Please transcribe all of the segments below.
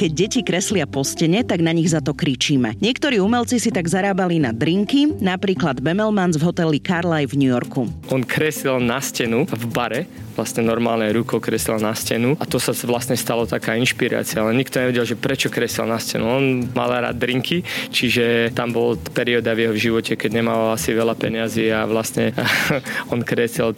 Keď deti kreslia po stene, tak na nich za to kričíme. Niektorí umelci si tak zarábali na drinky, napríklad Bemelmans v hoteli Carlyle v New Yorku. On kreslil na stenu v bare, vlastne normálne rukou kreslil na stenu a to sa vlastne stalo taká inšpirácia, ale nikto nevedel, že prečo kreslil na stenu. On mal rád drinky, čiže tam bol perióda v jeho živote, keď nemal asi veľa peňazí a vlastne on kreslil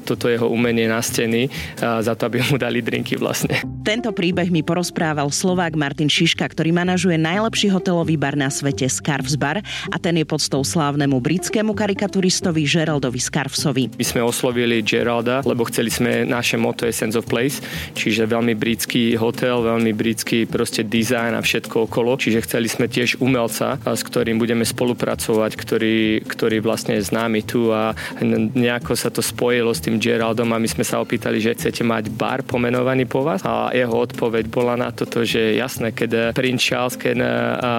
toto jeho umenie na steny za to, aby mu dali drinky vlastne. Tento príbeh mi porozprával Slovák Martin Šiška, ktorý manažuje najlepší hotelový bar na svete Scarfes Bar a ten je podstou slávnemu britskému karikaturistovi Geraldovi Scarfesovi. My sme oslovili Geralda, lebo chceli sme, naše motto je Sense of Place, čiže veľmi britský hotel, veľmi britský proste dizajn a všetko okolo, čiže chceli sme tiež umelca, s ktorým budeme spolupracovať, ktorý vlastne je známy tu a nejako sa to spojilo s tým Geraldom a my sme sa opýtali, že chcete mať bar pomenovaný po vás a jeho odpoveď bola na toto, že jasné, keď Prince Charles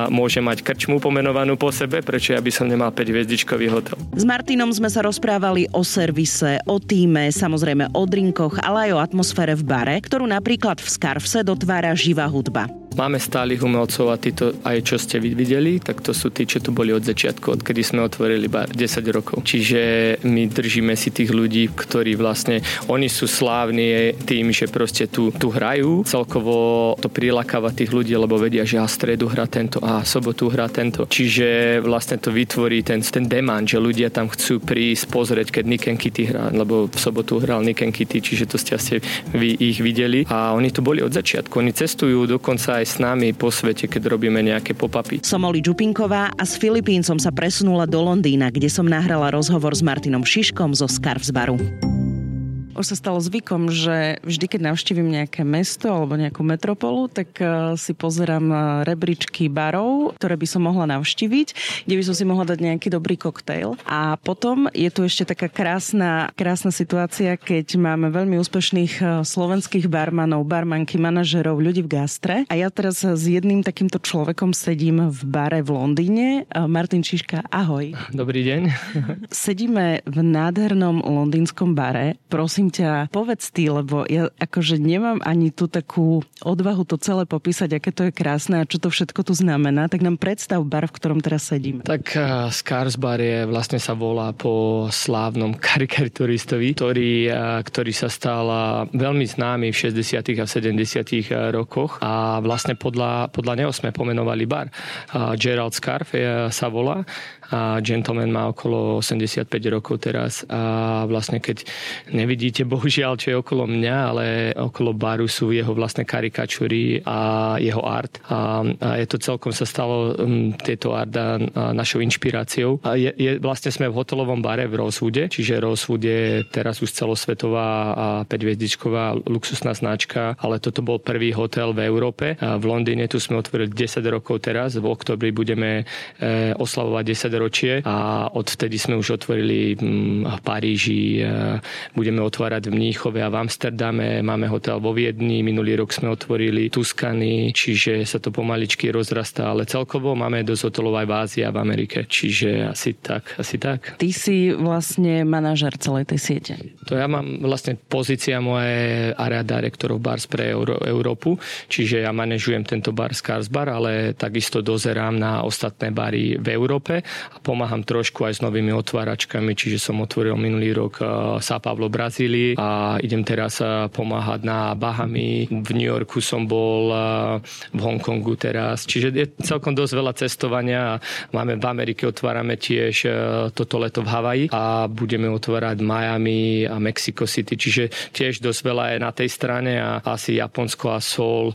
môže mať krčmu pomenovanú po sebe, prečo ja by som nemal 5-hviezdičkový hotel. S Martinom sme sa rozprávali o servise, o tíme, samozrejme o drinkoch, ale aj o atmosfére v bare, ktorú napríklad v Scarfese dotvára živá hudba. Máme stálych umelcov a títo, aj čo ste videli, tak to sú tí, čo tu boli od začiatku, odkedy sme otvorili bar 10 rokov. Čiže my držíme si tých ľudí, ktorí vlastne, oni sú slávni tým, že proste tu hrajú. Celkovo to prilákava tých ľudí, lebo vedia, že a stredu hrá tento, a sobotu hrá tento. Čiže vlastne to vytvorí ten demand, že ľudia tam chcú prísť pozrieť, keď Nikki N' Kitty hrá, lebo v sobotu hral Nikki N' Kitty, čiže to ste asi vy ich videli. A oni tu boli od začiatku, oni cestujú dokonca aj s nami po svete, keď robíme nejaké pop-upy. Som Oli Džupinková a s Filipín som sa presunula do Londýna, kde som nahrala rozhovor s Martinom Šiškom zo Scarfes Baru. Už sa stalo zvykom, že vždy, keď navštívim nejaké mesto alebo nejakú metropolu, tak si pozerám rebríčky barov, ktoré by som mohla navštíviť, kde by som si mohla dať nejaký dobrý koktail. A potom je tu ešte taká krásna situácia, keď máme veľmi úspešných slovenských barmanov, barmanky, manažerov, ľudí v gastre. A ja teraz s jedným takýmto človekom sedím v bare v Londýne. Martin Šiška, ahoj. Dobrý deň. Sedíme v nádhernom londýnskom bare. Prosím ťa, povedz ty, lebo ja akože nemám ani tú takú odvahu to celé popísať, aké to je krásne a čo to všetko tu znamená, tak nám predstav bar, v ktorom teraz sedíme. Tak Scarfes Bar je, vlastne sa volá po slávnom karikaturistovi, ktorý sa stal veľmi známy v 60. a 70. rokoch a vlastne podľa neho sme pomenovali bar. Gerald Scarfe sa volá a gentleman má okolo 85 rokov teraz a vlastne keď nevidí bohužiaľ, čo je okolo mňa, ale okolo baru sú jeho vlastné karikatúry a jeho art. A je to celkom sa stalo tieto art a našou inšpiráciou. A vlastne sme v hotelovom bare v Rosewoode, čiže Rosewood je teraz už celosvetová a 5-hviezdičková luxusná značka, ale toto bol prvý hotel v Európe. A v Londýne tu sme otvorili 10 rokov teraz, v októbri budeme oslavovať 10 ročie a odvtedy sme už otvorili v Paríži, budeme otvárať v Mníchove a v Amsterdame, máme hotel vo Viedni, minulý rok sme otvorili Tuscany, čiže sa to pomaličky rozrastá, ale celkovo máme dosť hotelov aj v Ázii a v Amerike, čiže asi tak. Ty si vlastne manažer celej tej siete. To ja mám vlastne pozícia moje area direktorov bars pre Európu, čiže ja manažujem tento bar Scarfes Bar, ale takisto dozerám na ostatné bary v Európe a pomáham trošku aj s novými otváračkami, čiže som otvoril minulý rok São Paulo Brazílii a idem teraz pomáhať na Bahami. V New Yorku som bol, v Hongkongu teraz. Čiže je celkom dosť veľa cestovania. Máme v Amerike, otvárame tiež toto leto v Havaji a budeme otvárať Miami a Mexico City. Čiže tiež dosť veľa je na tej strane a asi Japonsko a Soul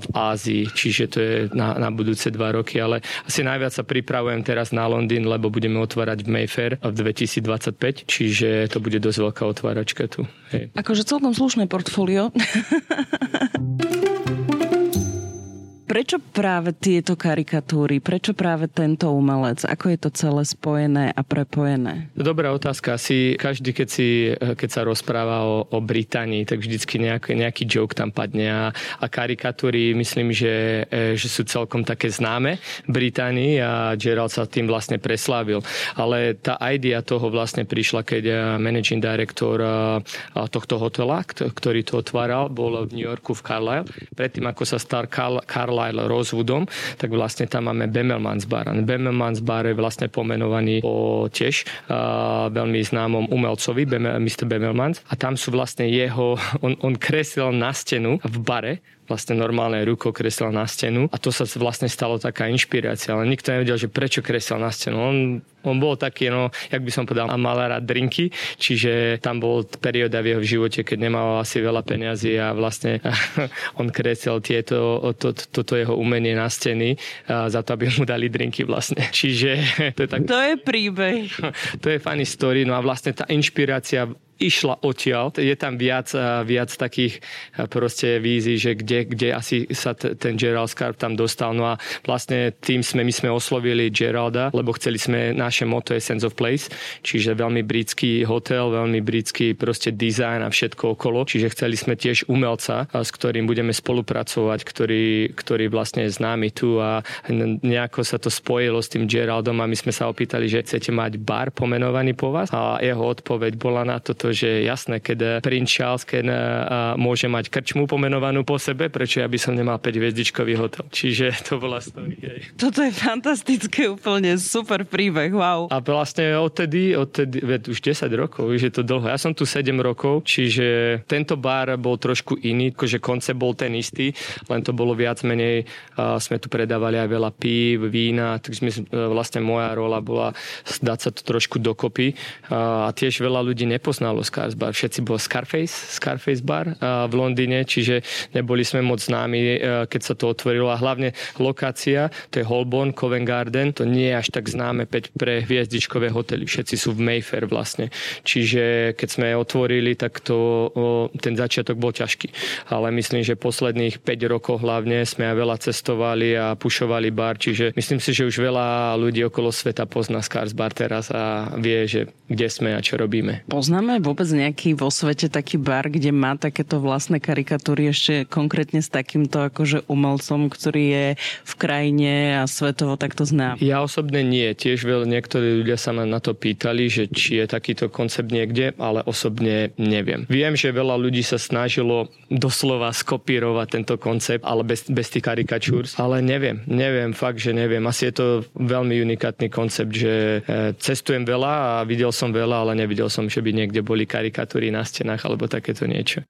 v Ázii. Čiže to je na budúce 2 roky. Ale asi najviac sa pripravujem teraz na Londýn, lebo budeme otvárať v Mayfair v 2025. Čiže to bude dosť veľká otváračka tu. Hej. Akože celkom slušné portfólio. prečo práve tieto karikatúry? Prečo práve tento umelec? Ako je to celé spojené a prepojené? Dobrá otázka. Asi každý, keď sa rozpráva o Británii, tak vždycky nejaký joke tam padne. A karikatúry, myslím, že sú celkom také známe v Británii a Gerald sa tým vlastne preslávil. Ale tá idea toho vlastne prišla, keď managing director tohto hotela, ktorý to otváral, bol v New Yorku v Carlyle. Predtým, ako sa stal Carlyle Rosewoodom, tak vlastne tam máme Bemelmans Bar. Bemelmans Bar je vlastne pomenovaný po tiež veľmi známom umelcovi, Mr. Bemelmans. A tam sú vlastne jeho, on kreslil na stenu v bare, vlastne normálne rukou kreslil na stenu a to sa vlastne stalo taká inšpirácia, ale nikto nevedel, že prečo kreslil na stenu. On bol taký, jak by som povedal, mal rád drinky, čiže tam bol perióda v jeho živote, keď nemal asi veľa peňazí a vlastne on kreslil toto jeho umenie na steny za to, aby mu dali drinky vlastne. Čiže to je tak... To je príbeh. To je funny story, no a vlastne tá inšpirácia išla odtiaľ. Je tam viac takých proste vízií, že kde asi sa ten Gerald Scarfe tam dostal. No a vlastne tým my sme oslovili Geralda, lebo chceli sme, naše motto je Sense of Place, čiže veľmi britský hotel, veľmi britský proste dizajn a všetko okolo. Čiže chceli sme tiež umelca, s ktorým budeme spolupracovať, ktorý vlastne je známy tu a nejako sa to spojilo s tým Geraldom a my sme sa opýtali, že chcete mať bar pomenovaný po vás? A jeho odpoveď bola na to, že jasné, keď Prince Charles môže mať krčmu pomenovanú po sebe, prečo ja by som nemal 5-hviezdičkový hotel. Čiže to bola story. Hej. Toto je fantastické, úplne super príbeh, wow. A vlastne odtedy už 10 rokov, už je to dlho. Ja som tu 7 rokov, čiže tento bar bol trošku iný, akože koncept bol ten istý, len to bolo viac menej, sme tu predávali aj veľa pív, vína, takže vlastne moja rola bola dať sa to trošku dokopy a tiež veľa ľudí nepoznalo Scarfes Bar. Všetci bol Scarfes Bar v Londýne, čiže neboli sme moc známi, keď sa to otvorilo a hlavne lokácia, to je Holborn, Covent Garden, to nie je až tak známe pre hviezdičkové hotely. Všetci sú v Mayfair vlastne. Čiže keď sme otvorili, tak ten začiatok bol ťažký. Ale myslím, že posledných 5 rokov hlavne sme aj veľa cestovali a pušovali bar, čiže myslím si, že už veľa ľudí okolo sveta pozná Scarfes Bar teraz a vie, že kde sme a čo robíme. Poznáme vôbec nejaký vo svete taký bar, kde má takéto vlastné karikatúry ešte konkrétne s takýmto akože umelcom, ktorý je v krajine a svetovo takto známy? Ja osobne nie. Tiež niektorí ľudia sa ma na to pýtali, že či je takýto koncept niekde, ale osobne neviem. Viem, že veľa ľudí sa snažilo doslova skopírovať tento koncept, ale bez tých karikatúr, ale neviem, fakt, že neviem. Asi je to veľmi unikátny koncept, že cestujem veľa a videl som veľa, ale nevidel som, že by niekde boli karikatúry na stenách alebo takéto niečo.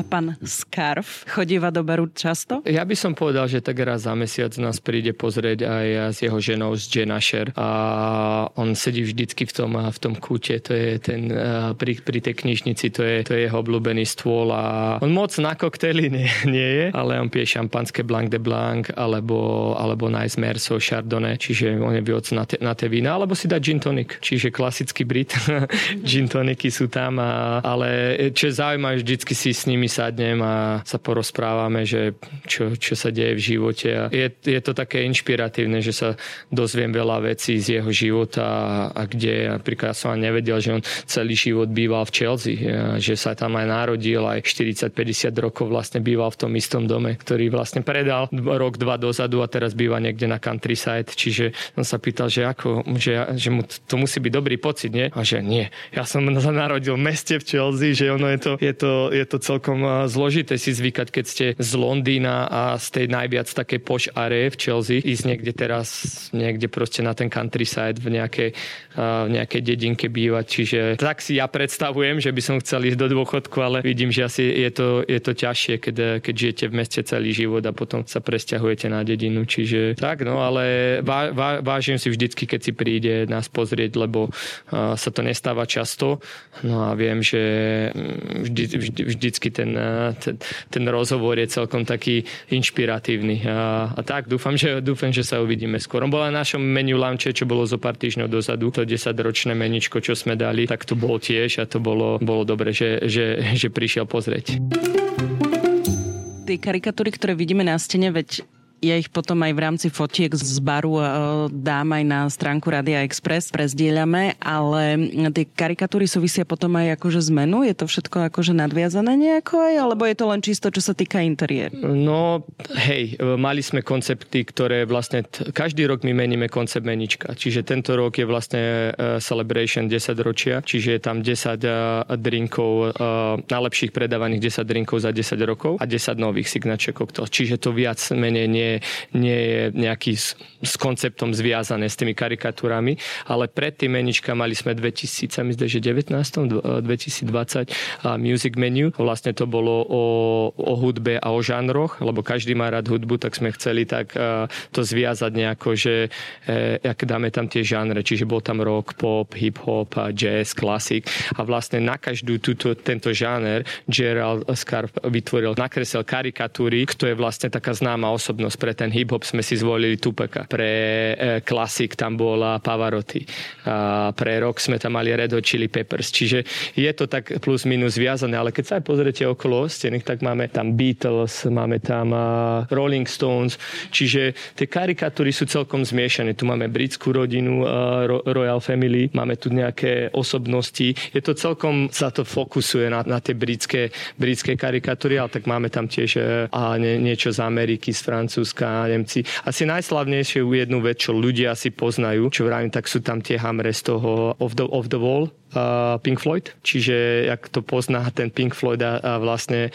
A pán Scarfe chodíva do baru často? Ja by som povedal, že tak raz za mesiac nás príde pozrieť aj s jeho ženou, s Jen Asher. A on sedí vždycky v tom kúte. To je ten pri tej knižnici, to je jeho obľúbený stôl. A on moc na koktejly nie je, ale on pije šampanské Blanc de Blanc alebo Nice Merceau, Chardonnay. Čiže on je viac na tie vína. Alebo si dá gin tonic. Čiže klasický Brit. Gin toniky sú tam. Ale čo je zaujímavé, vždycky si s nimi sadnem a sa porozprávame, že čo sa deje v živote. A je to také inšpiratívne, že sa dozviem veľa vecí z jeho života a kde, napríklad som nevedel, že on celý život býval v Chelsea, že sa tam aj narodil, aj 40-50 rokov vlastne býval v tom istom dome, ktorý vlastne predal rok, dva dozadu a teraz býva niekde na countryside. Čiže on sa pýtal, že mu to musí byť dobrý pocit, nie? A že nie. Ja som sa narodil v meste v Chelsea, že ono je to celkom zložité si zvykať, keď ste z Londýna a z tej najviac takej poš are v Chelsea ísť niekde proste na ten countryside v nejakej dedinke bývať. Čiže tak si ja predstavujem, že by som chcel ísť do dôchodku, ale vidím, že asi je to ťažšie, keď žijete v meste celý život a potom sa presťahujete na dedinu. Čiže tak, no ale vážim si vždycky, keď si príde nás pozrieť, lebo sa to nestáva často. No a viem, že vždycky ten rozhovor je celkom taký inšpiratívny. A tak dúfam, že sa uvidíme skôr. On bol aj v našom menu lunche, čo bolo zo pár týždňov dozadu. To 10-ročné meničko, čo sme dali, tak to bolo tiež a to bolo dobre, že prišiel pozrieť. tie karikatúry, ktoré vidíme na stene, veď ja ich potom aj v rámci fotiek z baru dám aj na stránku Radia Express, prezdieľame, ale tie karikatúry súvisia potom aj akože zmenu? Je to všetko akože nadviazané nejako aj, alebo je to len čisto, čo sa týka interiéru? No, hej, mali sme koncepty, ktoré vlastne, každý rok my meníme koncept menička, čiže tento rok je vlastne celebration 10 ročia, čiže je tam 10 drinkov, najlepších predávaných 10 drinkov za 10 rokov a 10 nových signature cocktails, čiže to viac menej nie je nejaký s konceptom zviazané s tými karikatúrami, ale pred tým menička mali sme 2019, 2020 music menu. Vlastne to bolo o hudbe a o žánroch, lebo každý má rád hudbu, tak sme chceli tak to zviazať nejako, že ak dáme tam tie žánre, čiže bol tam rock, pop, hip-hop, jazz, klasik a vlastne na každú tento žáner Gerald Scarfe vytvoril, nakresel karikatúry, kto je vlastne taká známa osobnosť. Pre ten hip-hop sme si zvolili Tupaka. Pre klasik tam bola Pavarotti. A pre rock sme tam mali Red Hot Chili Peppers. Čiže je to tak plus minus viazané, ale keď sa aj pozriete okolo steny, tak máme tam Beatles, máme tam Rolling Stones. Čiže tie karikatúry sú celkom zmiešané. Tu máme britskú rodinu, Royal Family, máme tu nejaké osobnosti. Je to celkom, sa to fokusuje na tie britské karikatúry, ale tak máme tam tiež niečo z Ameriky, z Francúzska, Nemci. Asi najslavnejšie jednu vec, čo ľudia asi poznajú, čo vrajím, tak sú tam tie hamre z toho Off the Wall, Pink Floyd, čiže jak to pozná ten Pink Floyd a vlastne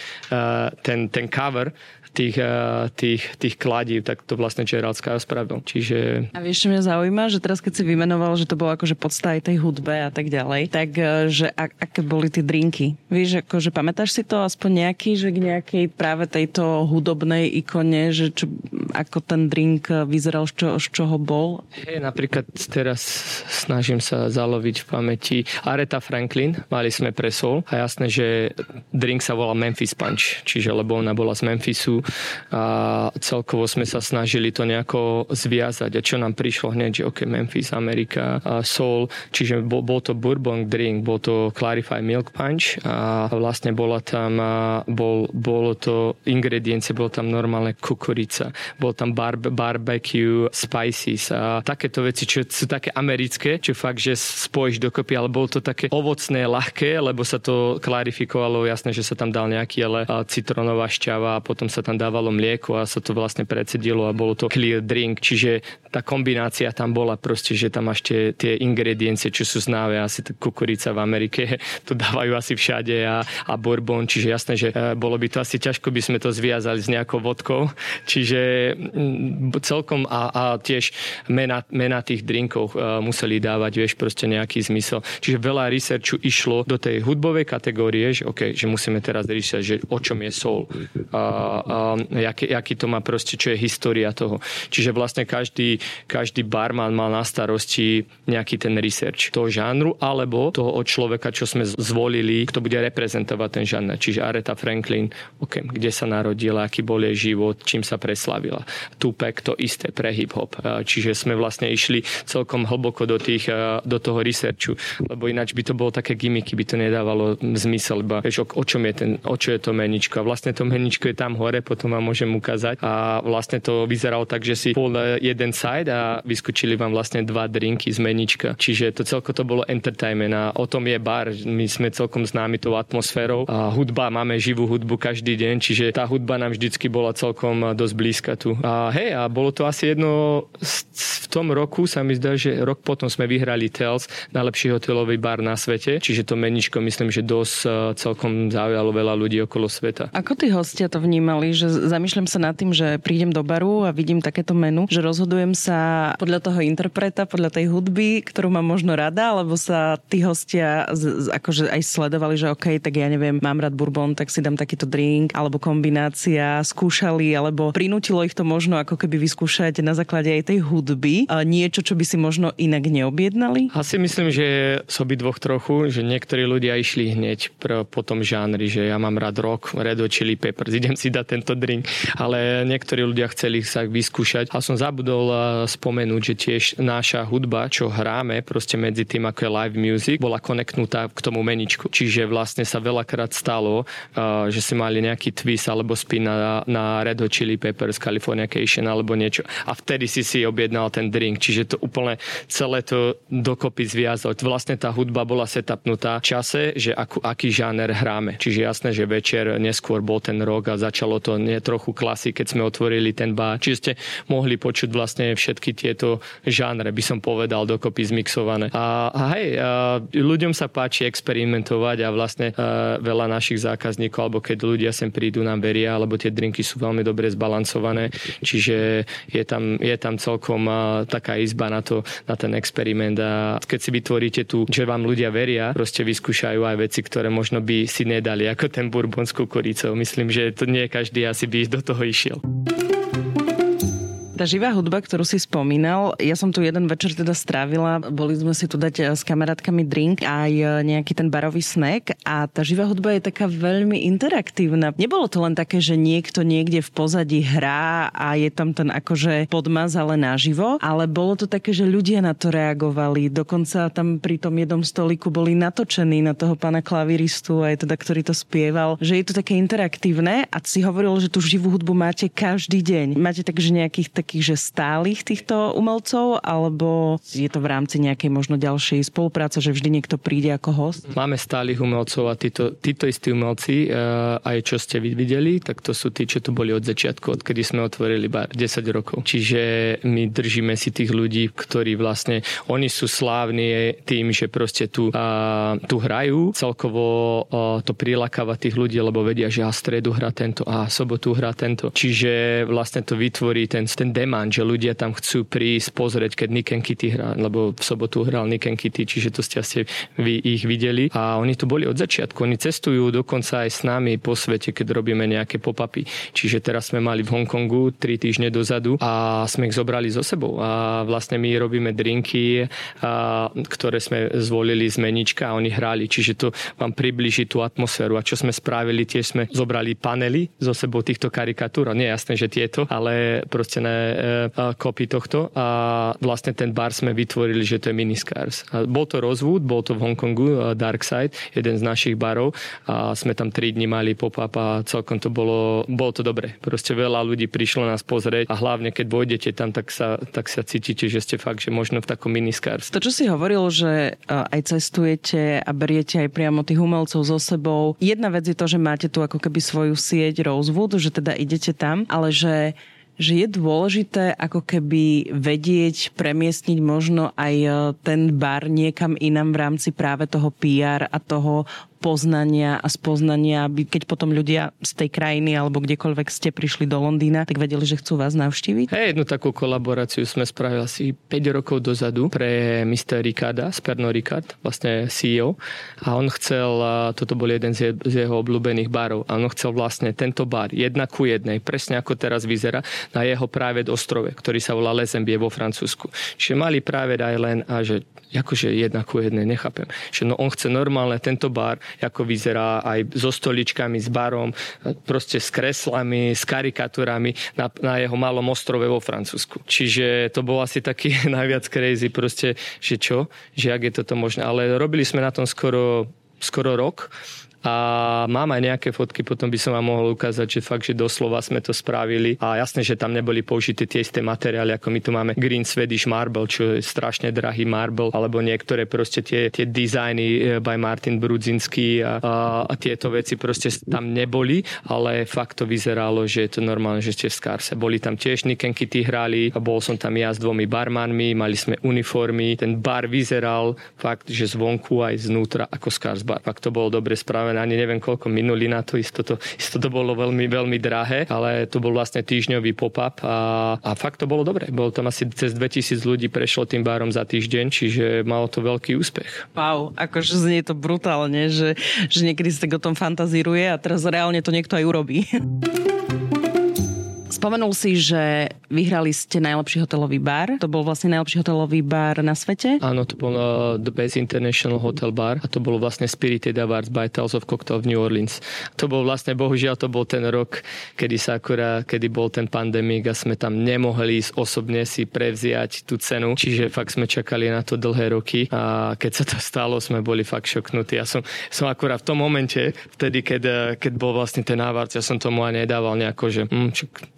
ten cover tých kladív, tak to vlastne Gerald Scarfe spravil. Čiže... A vieš, čo mňa zaujíma, že teraz keď si vymenoval, že to bolo akože podstata tej hudbe a tak ďalej, tak že aké boli tie drinky? Vieš, akože pamätáš si to aspoň nejaký, že k nejakej práve tejto hudobnej ikone, že čo, ako ten drink vyzeral, z čoho bol? Hej, napríklad teraz snažím sa zaloviť v pamäti Aretha Franklin, mali sme pre Soul a jasné, že drink sa volá Memphis Punch, čiže lebo ona bola z Memphisu a celkovo sme sa snažili to nejako zviazať a čo nám prišlo hneď, že ok, Memphis, Amerika, Soul, čiže bol to bourbon drink, bol to Clarify Milk Punch a vlastne bola tam bolo to ingrediencie, bolo tam normálne kukurica, bol tam barbecue, spices a takéto veci, čo sú také americké, čo fakt, že spojíš dokopy, ale bolo to také ovocné, ľahké, lebo sa to klarifikovalo, jasné, že sa tam dal nejaký citronová šťava a potom sa tam dávalo mlieko a sa to vlastne precedilo a bolo to clear drink, čiže tá kombinácia tam bola proste, že tam ešte tie ingrediencie, čo sú známe, asi kukurica v Amerike, to dávajú asi všade a bourbon, čiže jasné, že bolo by to asi ťažko, by sme to zviazali s nejakou vodkou, čiže celkom a tiež mena tých drinkov museli dávať, vieš, proste nejaký zmysel. Čiže veľa researchu išlo do tej hudbovej kategórie, že okej, že musíme teraz research, že o čom je soul aký to má proste, čo je história toho. Čiže vlastne každý barman mal na starosti nejaký ten research toho žánru alebo toho od človeka, čo sme zvolili, kto bude reprezentovať ten žánr. Čiže Aretha Franklin, kde sa narodila, aký bol jej život, čím sa preslavila. Tupac to isté pre hip-hop. Čiže sme vlastne išli celkom hlboko do toho researchu, lebo ináč by to bolo také gimmicky, by to nedávalo zmysel, iba vieš, o čom je o čo je to meničko. A vlastne to meničko je tam hore, potom vám môžem ukázať. A vlastne to vyzeralo tak, že si pol jeden side a vyskočili vám vlastne dva drinky z menička. Čiže to celko to bolo entertainment a o tom je bar. My sme celkom známi tou atmosférou a hudba, máme živú hudbu každý deň, čiže tá hudba nám vždycky bola celkom dosť blízka tu. A hej, a bolo to asi jedno v tom roku, sa mi zdá, že rok potom sme vyhrali Tales, najlepší hotelový bar na svete, čiže to meničko myslím, že dosť celkom zaujalo veľa ľudí okolo sveta. Ako tí hostia to vnímali? Že zamýšľam sa nad tým, že prídem do baru a vidím takéto menu, že rozhodujem sa podľa toho interpreta, podľa tej hudby, ktorú mám možno rada, alebo sa tí hostia akože aj sledovali, že ok, tak ja neviem, mám rád bourbon, tak si dám takýto drink, alebo kombinácia, skúšali, alebo prinútilo ich to možno ako keby vyskúšať na základe aj tej hudby, niečo, čo by si možno inak neobjednali? Asi myslím, že z obidvoch trochu, že niektorí ľudia išli hneď po tom žánri, že ja mám rád rock, Red Hot Chili Peppers, idem si dať tento drink, ale niektorí ľudia chceli sa vyskúšať a som zabudol spomenúť, že tiež naša hudba, čo hráme proste medzi tým, ako je live music, bola koneknutá k tomu meničku. Čiže vlastne sa veľakrát stalo, že si mali nejaký twist alebo spin na Red Hot Chili Peppers, Californication alebo niečo. A vtedy si objednal ten drink. Čiže to úplne celé to dokopy zviazal. Vlastne tá hudba bola setupnutá v čase, že aký žáner hráme. Čiže jasné, že večer neskôr bol ten rock a začalo to nie trochu klasik, keď sme otvorili ten bar. Čiže ste mohli počuť vlastne všetky tieto žánre, by som povedal, dokopy zmixované. A hej, ľuďom sa páči experimentovať a vlastne veľa našich zákazníkov, alebo keď ľudia sem prídu, nám veria, alebo tie drinky sú veľmi dobre zbalancované. Čiže je tam celkom taká izba na ten experiment. A keď si vytvoríte tu, že vám ľudia veria, proste vyskúšajú aj veci, ktoré možno by si nedali, ako ten bourbon s kukuricou. Myslím, že to nie každý asi by do toho išiel. Tá živá hudba, ktorú si spomínal, ja som tu jeden večer teda strávila, boli sme si tu dať s kamarátkami drink aj nejaký ten barový snack a tá živá hudba je taká veľmi interaktívna. Nebolo to len také, že niekto niekde v pozadí hrá a je tam ten akože podmaz, ale naživo, ale bolo to také, že ľudia na to reagovali. Dokonca tam pri tom jednom stolíku boli natočení na toho pána klaviristu, aj teda, ktorý to spieval, že je to také interaktívne a si hovoril, že tú živú hudbu máte každý deň. Máte takže nejakých takých, že stálych týchto umelcov, alebo je to v rámci nejakej možno ďalšej spolupráce, že vždy niekto príde ako host? Máme stálych umelcov a títo istí umelci, aj čo ste videli, tak to sú tí, čo tu boli od začiatku, odkedy sme otvorili bar 10 rokov. Čiže my držíme si tých ľudí, ktorí vlastne, oni sú slávni tým, že proste tu hrajú. Celkovo to prilákava tých ľudí, lebo vedia, že a stredu hrá tento, a sobotu hrá tento. Čiže vlastne to vytvorí ten demand, že ľudia tam chcú prísť pozrieť, keď Nikki N' Kitty hrá, lebo v sobotu hral Nikki N' Kitty, čiže to ste asi vy ich videli a oni tu boli od začiatku, oni cestujú dokonca aj s nami po svete, keď robíme nejaké pop-upy. Čiže teraz sme mali v Hongkongu 3 týždne dozadu a sme ich zobrali so sebou a vlastne my robíme drinky, ktoré sme zvolili z menička a oni hrali, čiže to vám približí tú atmosféru a čo sme spravili, tiež sme zobrali panely so sebou týchto karikatúr, nie jasné, že tieto, ale proste ne kopy tohto a vlastne ten bar sme vytvorili, že to je mini Scarfes. Bol to Rosewood, bol to v Hongkongu Dark Side, jeden z našich barov a sme tam 3 dni mali pop-up a celkom to bolo to dobre. Proste veľa ľudí prišlo nás pozrieť a hlavne keď vojdete tam, tak sa cítite, že ste fakt, že možno v takom mini Scarfes. To, čo si hovoril, že aj cestujete a beriete aj priamo tých umelcov so sebou. Jedna vec je to, že máte tu ako keby svoju sieť Rosewood, že teda idete tam, ale že je dôležité ako keby vedieť, premiestniť možno aj ten bar niekam inam v rámci práve toho PR a toho poznania a spoznania, keď potom ľudia z tej krajiny alebo kdekoľvek ste prišli do Londýna, tak vedeli, že chcú vás navštíviť? Hej, jednu takú kolaboráciu sme spravili asi 5 rokov dozadu pre Mr. Ricarda, Sperno Ricard, vlastne CEO a on chcel, toto bol jeden z jeho obľúbených barov a on chcel vlastne tento bar 1:1, presne ako teraz vyzerá, na jeho private ostrove, ktorý sa volá Lesembie vo Francúzsku. Čiže mali private island a že akože 1:1, nechápem. Že no on chce normálne tento bar, ako vyzerá aj so stoličkami, s barom, proste s kreslami, s karikatúrami na jeho malom ostrove vo Francúzsku. Čiže to bol asi taký najviac crazy proste, že čo? Že jak je toto možné? Ale robili sme na tom skoro rok a mám aj nejaké fotky, potom by som vám mohol ukázať, že fakt, že doslova sme to spravili a jasné, že tam neboli použité tie isté materiály, ako my tu máme Green Swedish Marble, čo je strašne drahý marble, alebo niektoré proste tie dizajny by Martin Brudzinský a tieto veci proste tam neboli, ale fakt to vyzeralo, že je to normálne, že ste v Scarfese. Boli tam tiež Nikki N' Kitty hrali, bol som tam ja s 2 barmanmi, mali sme uniformy, ten bar vyzeral fakt, že zvonku aj znútra ako Scarfes bar. Fakt to bolo dobre spravené. Ani neviem, koľko minuli na to. Isto to bolo veľmi, veľmi drahé, ale to bol vlastne týždňový pop-up a fakt to bolo dobre. Bolo tam asi cez 2000 ľudí prešlo tým barom za týždeň, čiže malo to veľký úspech. Wow, akože znie to brutálne, že niekedy sa tak o tom fantazíruje a teraz reálne to niekto aj urobí. Spomenul si, že vyhrali ste najlepší hotelový bar. To bol vlastne najlepší hotelový bar na svete? Áno, to bol The Best International Hotel Bar a to bolo vlastne Spirited Awards by Tales of Cocktail v New Orleans. To bol vlastne, bohužiaľ, to bol ten rok, kedy bol ten pandemik a sme tam nemohli ísť osobne si prevziať tú cenu. Čiže fakt sme čakali na to dlhé roky a keď sa to stalo, sme boli fakt šoknutí. Ja som akurát v tom momente, vtedy, keď bol vlastne ten award, ja som tomu aj nedával nejako, že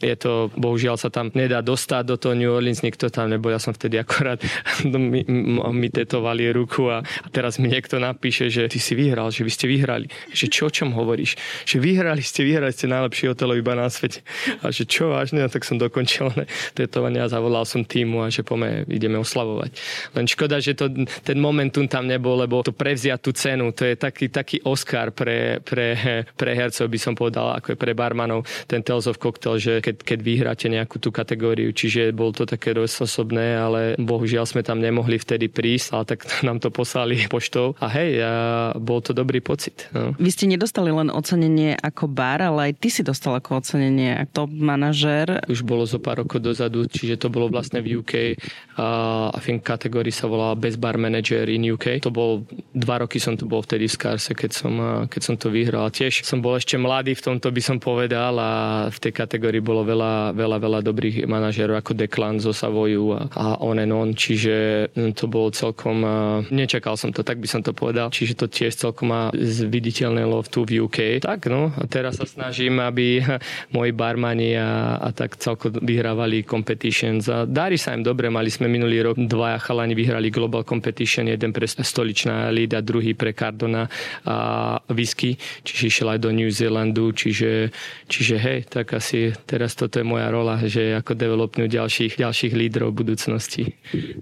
je to, bohužiaľ sa tam nedá dostať do toho New Orleans, nikto tam nebol. Ja som vtedy akorát mi tetovali ruku a teraz mi niekto napíše, že ty si vyhral, že vy ste vyhrali. Že čo o čom hovoríš? Že vyhrali ste najlepší hotelový bar na svete. A že čo vážne? A tak som dokončil tetovanie a zavolal som týmu a že poďme, ideme oslavovať. Len škoda, že to, ten momentum tam nebol, lebo to prevziať tú cenu, to je taký Oscar pre hercov, by som povedal, ako je pre barmanov ten Tales of Cocktail, že keď vyhráte nejakú tú kategóriu. Čiže bol to také osobné, ale bohužiaľ sme tam nemohli vtedy prísť, ale tak nám to poslali poštou a hej, bol to dobrý pocit. No. Vy ste nedostali len ocenenie ako bar, ale aj ty si dostal ako ocenenie ako top manažer. Už bolo zo pár rokov dozadu, čiže to bolo vlastne v UK. I think kategórii sa volala Best Bar Manager in UK. To bol 2 roky som tu bol vtedy v Scarfe, keď som to vyhral. A tiež som bol ešte mladý v tomto, by som povedal, a v tej kategórii bolo veľa dobrých manažerov ako Declan zo Savoyu a on and on, čiže to bolo celkom, nečakal som to, tak by som to povedal, čiže to tiež celkom má zviditeľnilo tu v UK. Tak no, a teraz sa snažím, aby moji barmani a tak celkom vyhrávali competitions a darí sa im dobre, mali sme minulý rok 2 chalani vyhrali Global Competition, jeden pre stoličná Lida, druhý pre Cardona a whisky, čiže išiel aj do New Zealandu, čiže hej, tak asi teraz toto je moja rola, že ako developňu ďalších lídrov budúcnosti.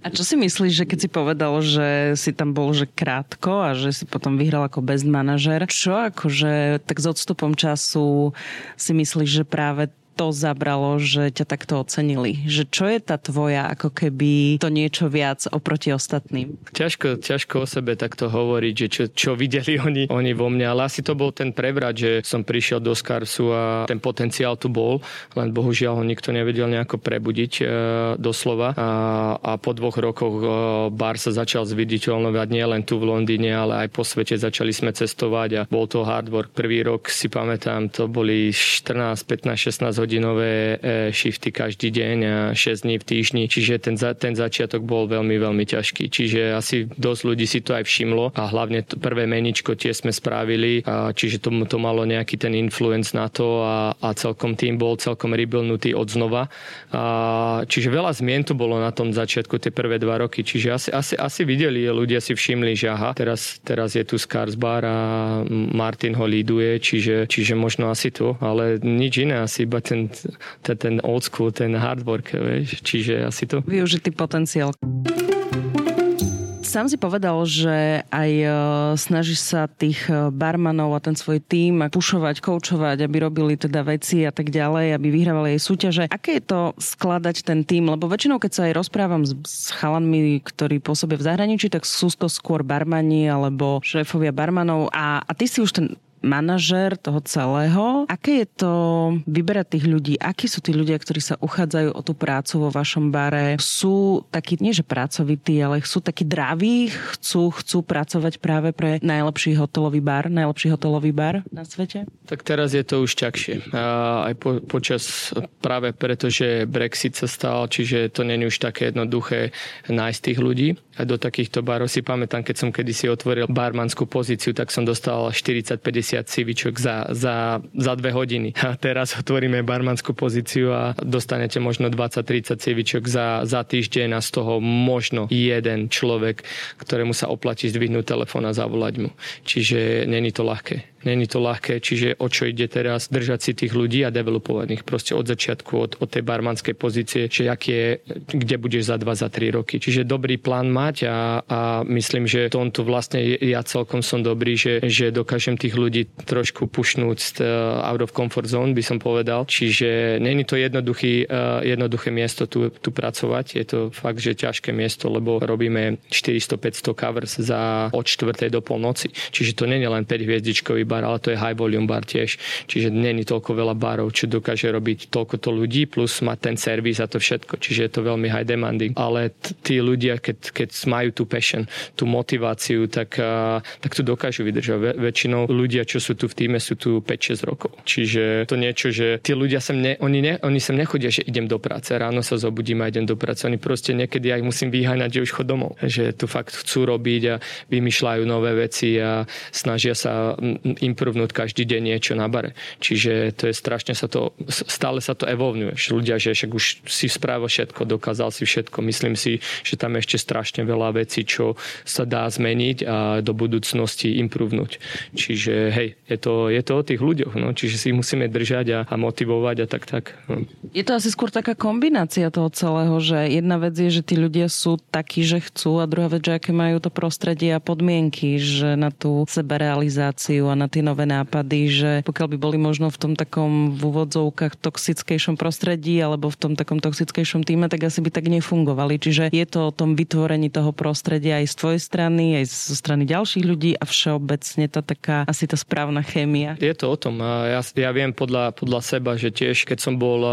A čo si myslíš, že keď si povedal, že si tam bol že krátko a že si potom vyhral ako best manažer, čo akože tak s odstupom času si myslíš, že práve to zabralo, že ťa takto ocenili? Že čo je tá tvoja, ako keby to niečo viac oproti ostatným? Ťažko o sebe takto hovoriť, že čo videli oni vo mne, ale asi to bol ten prevrat, že som prišiel do Scarfesu a ten potenciál tu bol, len bohužiaľ ho nikto nevedel nejako prebudiť doslova a po 2 rokoch bar sa začal zviditeľnovať nie len tu v Londýne, ale aj po svete začali sme cestovať a bol to hard work. Prvý rok si pamätám, to boli 14, 15, 16 hodinové shifty každý deň a 6 dní v týždni, čiže ten začiatok bol veľmi, veľmi ťažký. Čiže asi dosť ľudí si to aj všimlo a hlavne prvé meničko tie sme spravili, čiže to malo nejaký ten influence na to a celkom tým bol celkom rebuildnutý od znova. Čiže veľa zmien tu bolo na tom začiatku tie prvé 2 roky, čiže asi videli, ľudia si všimli, že aha, teraz je tu Scarfes Bar a Martin ho líduje, čiže možno asi to, ale nič iné, asi iba ten old school, ten hard work, vieš, čiže asi to. Využitý potenciál. Sám si povedal, že aj snažíš sa tých barmanov a ten svoj tím pušovať, koučovať, aby robili teda veci a tak ďalej, aby vyhrávali aj súťaže. Aké je to skladať ten tím? Lebo väčšinou, keď sa aj rozprávam s chalanmi, ktorí pôsobia v zahraničí, tak sú to skôr barmani alebo šéfovia barmanov a ty si už ten manažér toho celého. Aké je to vyberať tých ľudí? Akí sú tí ľudia, ktorí sa uchádzajú o tú prácu vo vašom bare? Sú takí, nie že pracovití, ale sú takí draví, chcú pracovať práve pre najlepší hotelový bar na svete? Tak teraz je to už ťažšie. Aj počas práve preto, že Brexit sa stal, čiže to nie je už také jednoduché nájsť tých ľudí. A do takýchto barov si pamätám, keď som kedysi otvoril barmanskú pozíciu, tak som dostal 40-50 civičok za 2 hodiny. A teraz otvoríme barmanskú pozíciu a dostanete možno 20-30 civičok za týždeň a z toho možno jeden človek, ktorému sa oplatí zdvihnúť telefón a zavolať mu. Čiže není to ľahké, čiže o čo ide teraz držať si tých ľudí a developovať ich proste od začiatku, od tej barmanskej pozície, že kde budeš za 2-3 roky. Čiže dobrý plán mať a myslím, že tomto vlastne ja celkom som dobrý, že dokážem tých ľudí trošku pušnúť out of comfort zone, by som povedal. Čiže není to jednoduché miesto tu pracovať. Je to fakt, že ťažké miesto, lebo robíme 400-500 covers od 4:00 do polnoci. Čiže to není len 5-hviezdičkový bar, bar, ale to je high volume bar tiež. Čiže není toľko veľa barov, čo dokáže robiť toľko to ľudí, plus má ten servis a to všetko. Čiže je to veľmi high demanding. Ale tí ľudia, keď majú tú passion, tú motiváciu, tak to dokážu vydržať. Väčšinou ľudia, čo sú tu v týme, sú tu 5-6 rokov. Čiže to niečo, že tí ľudia oni sem nechodia, že idem do práce. Ráno sa zobudím a idem do práce. Oni proste niekedy ja ich musím vyháňať, že už chod domov. Že tu fakt chcú robiť a vymýšľajú nové veci a snažia sa improvnúť každý deň niečo na bare. Čiže to je strašne stále sa to evolvňuje. Ľudia, že však už si spravil všetko, dokázal si všetko. Myslím si, že tam je ešte strašne veľa vecí, čo sa dá zmeniť a do budúcnosti improvnúť. Čiže hej, je to o tých ľuďoch, no. Čiže si ich musíme držať a motivovať a tak. No. Je to asi skôr taká kombinácia toho celého, že jedna vec je, že tí ľudia sú takí, že chcú, a druhá vec, že aké majú to prostredie a podmienky, že na tú seberealizáciu a na tie nové nápady, že pokiaľ by boli možno v tom takom v úvodzovkách toxickejšom prostredí alebo v tom takom toxickejšom týme, tak asi by tak nefungovali. Čiže je to o tom vytvorení toho prostredia aj z tvojej strany, aj zo strany ďalších ľudí a všeobecne tá taká asi tá správna chémia. Je to o tom. Ja viem podľa seba, že tiež keď som bol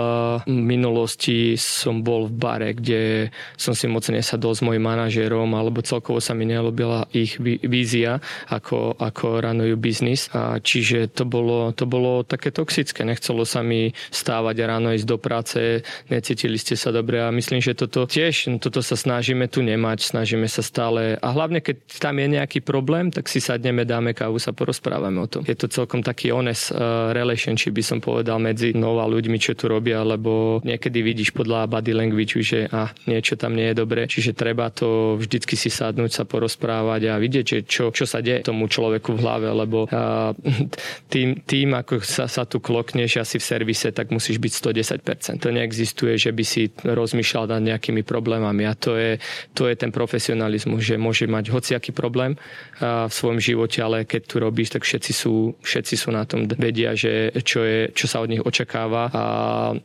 v minulosti v bare, kde som si moc nesadol s mojim manažérom alebo celkovo sa mi nelúbila ich vízia, ako ranujú biznis. A čiže to bolo také toxické. Nechcelo sa mi stávať ráno, ísť do práce, necítili ste sa dobre a myslím, že toto sa snažíme tu nemať, snažíme sa stále a hlavne keď tam je nejaký problém, tak si sadneme, dáme kávu, sa porozprávame o tom. Je to celkom taký honest relationship, by som povedal, medzi nová ľuďmi, čo tu robia, lebo niekedy vidíš podľa body language, že niečo tam nie je dobre, čiže treba to vždycky si sadnúť, sa porozprávať a vidieť, že čo sa deje tomu človeku v hlave, lebo tým ako sa tu klokneš asi v servise, tak musíš byť 110%. To neexistuje, že by si rozmýšľal nad nejakými problémami a to je ten profesionalizmus, že môže mať hociaký problém v svojom živote, ale keď tu robíš, tak všetci sú na tom, vedia, že čo sa od nich očakáva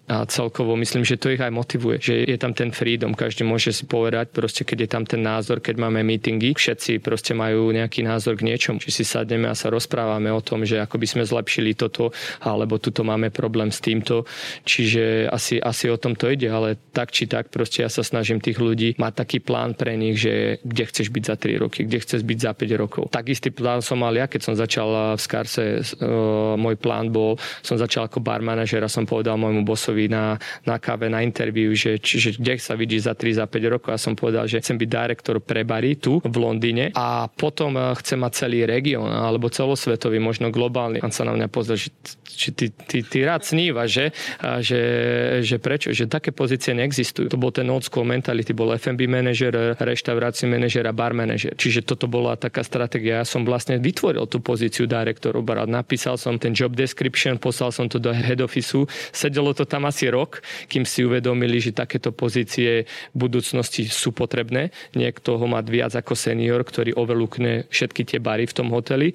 a celkovo myslím, že to ich aj motivuje, že je tam ten freedom, každý môže si povedať, proste keď je tam ten názor, keď máme meetingy, všetci proste majú nejaký názor k niečomu, či si sadneme a sa rozprávame o tom, že ako by sme zlepšili toto, alebo tuto máme problém s týmto, čiže asi o tom to ide, ale tak či tak proste ja sa snažím tých ľudí mať taký plán pre nich, že kde chceš byť za 3 roky, kde chceš byť za 5 rokov. Tak istý plán som mal ja, keď som začal v Scarfe, môj plán bol, som začal ako bar manažer a som povedal môjmu bossovi na káve, na interviu, že kde sa vidí za 3, za 5 rokov a som povedal, že chcem byť direktor pre bary tu v Londýne a potom chcem mať celý región alebo celosvetový, možno globálny. On sa na mňa pozrel, že ty rád snívaš, že prečo? Že také pozície neexistujú. To bol ten old school mentality, bol F&B manažer, reštauráciu manažer a bar manažer. Čiže toto bola taká stratégia. Ja som vlastne vytvoril tú pozíciu direktora bara. Napísal som ten job description, poslal som to do head officeu. Sedelo to tam asi rok, kým si uvedomili, že takéto pozície v budúcnosti sú potrebné. Niekto ho má viac ako senior, ktorý overlookne všetky tie bary v tom hoteli.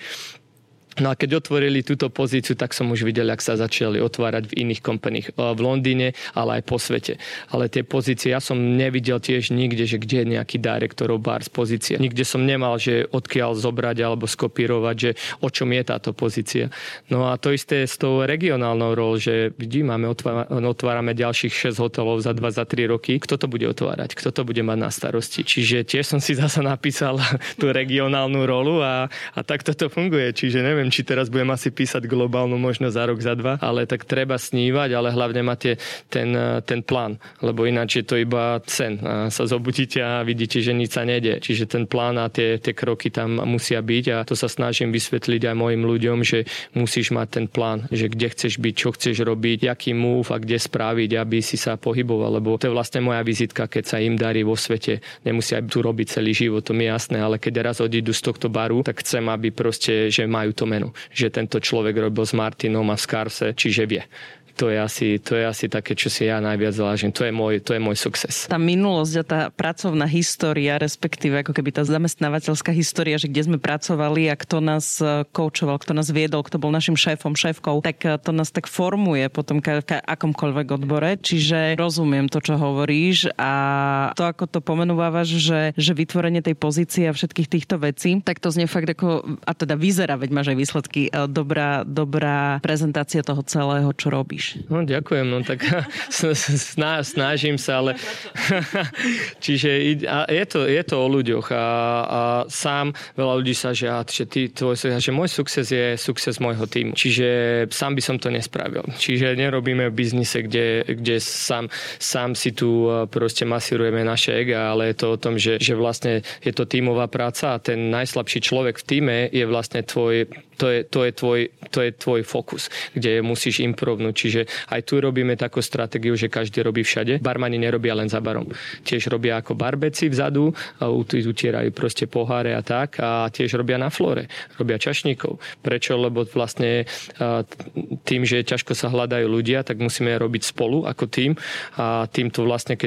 No a keď otvorili túto pozíciu, tak som už videl, jak sa začali otvárať v iných kompanách v Londýne, ale aj po svete. Ale tie pozície, ja som nevidel tiež nikde, že kde je nejaký direktorov bar z pozície. Nikde som nemal, že odkiaľ zobrať alebo skopírovať, že o čom je táto pozícia. No a to isté s tou regionálnou rolou, že otvárame ďalších 6 hotelov za 2, za 3 roky. Kto to bude otvárať? Kto to bude mať na starosti? Čiže tiež som si zasa napísal tú regionálnu rolu a tak toto funguje. Čiže neviem, či teraz budem asi písať globálnu možno za rok, za 2, ale tak treba snívať, ale hlavne máte ten plán, lebo ináč je to iba sen. A sa zobudíte a vidíte, že nič sa nejde. Čiže ten plán a tie kroky tam musia byť a to sa snažím vysvetliť aj mojim ľuďom, že musíš mať ten plán, že kde chceš byť, čo chceš robiť, aký move a kde spraviť, aby si sa pohyboval, lebo to je vlastne moja vizitka, keď sa im darí vo svete. Nemusia tu robiť celý život, to mi je jasné, ale keď raz odídu z tohto baru, tak chcem, aby proste, že majú to menu, že tento človek robil s Martinom a v Scarfe, čiže vie. To je asi také, čo si ja najviac záležím. To je môj success. Tá minulosť a tá pracovná história, respektíve ako keby tá zamestnávateľská história, že kde sme pracovali a kto nás koučoval, kto nás viedol, kto bol našim šéfom, šéfkou, tak to nás tak formuje potom v akomkoľvek odbore. Čiže rozumiem to, čo hovoríš, a to, ako to pomenúvávaš, že vytvorenie tej pozície a všetkých týchto vecí, tak to znie fakt ako, a teda vyzerá, veď máš aj výsledky, dobrá prezentácia toho celého, čo robíš. No ďakujem, no tak snažím sa, ale čiže je to o ľuďoch a sám veľa ľudí sa, že môj sukces je sukces môjho týmu. Čiže sám by som to nespravil. Čiže nerobíme v biznise, kde sám si tu proste masírujeme naše ega, ale je to o tom, že vlastne je to tímová práca a ten najslabší človek v tíme je vlastne tvoj, to je tvoj fokus, kde musíš improvnúť. Čiže aj tu robíme takú stratégiu, že každý robí všade. Barmani nerobia len za barom. Tiež robia ako barbeci vzadu, utierajú proste poháre a tak, a tiež robia na flóre, robia čašníkov. Prečo? Lebo vlastne tým, že ťažko sa hľadajú ľudia, tak musíme robiť spolu ako tým, a týmto vlastne,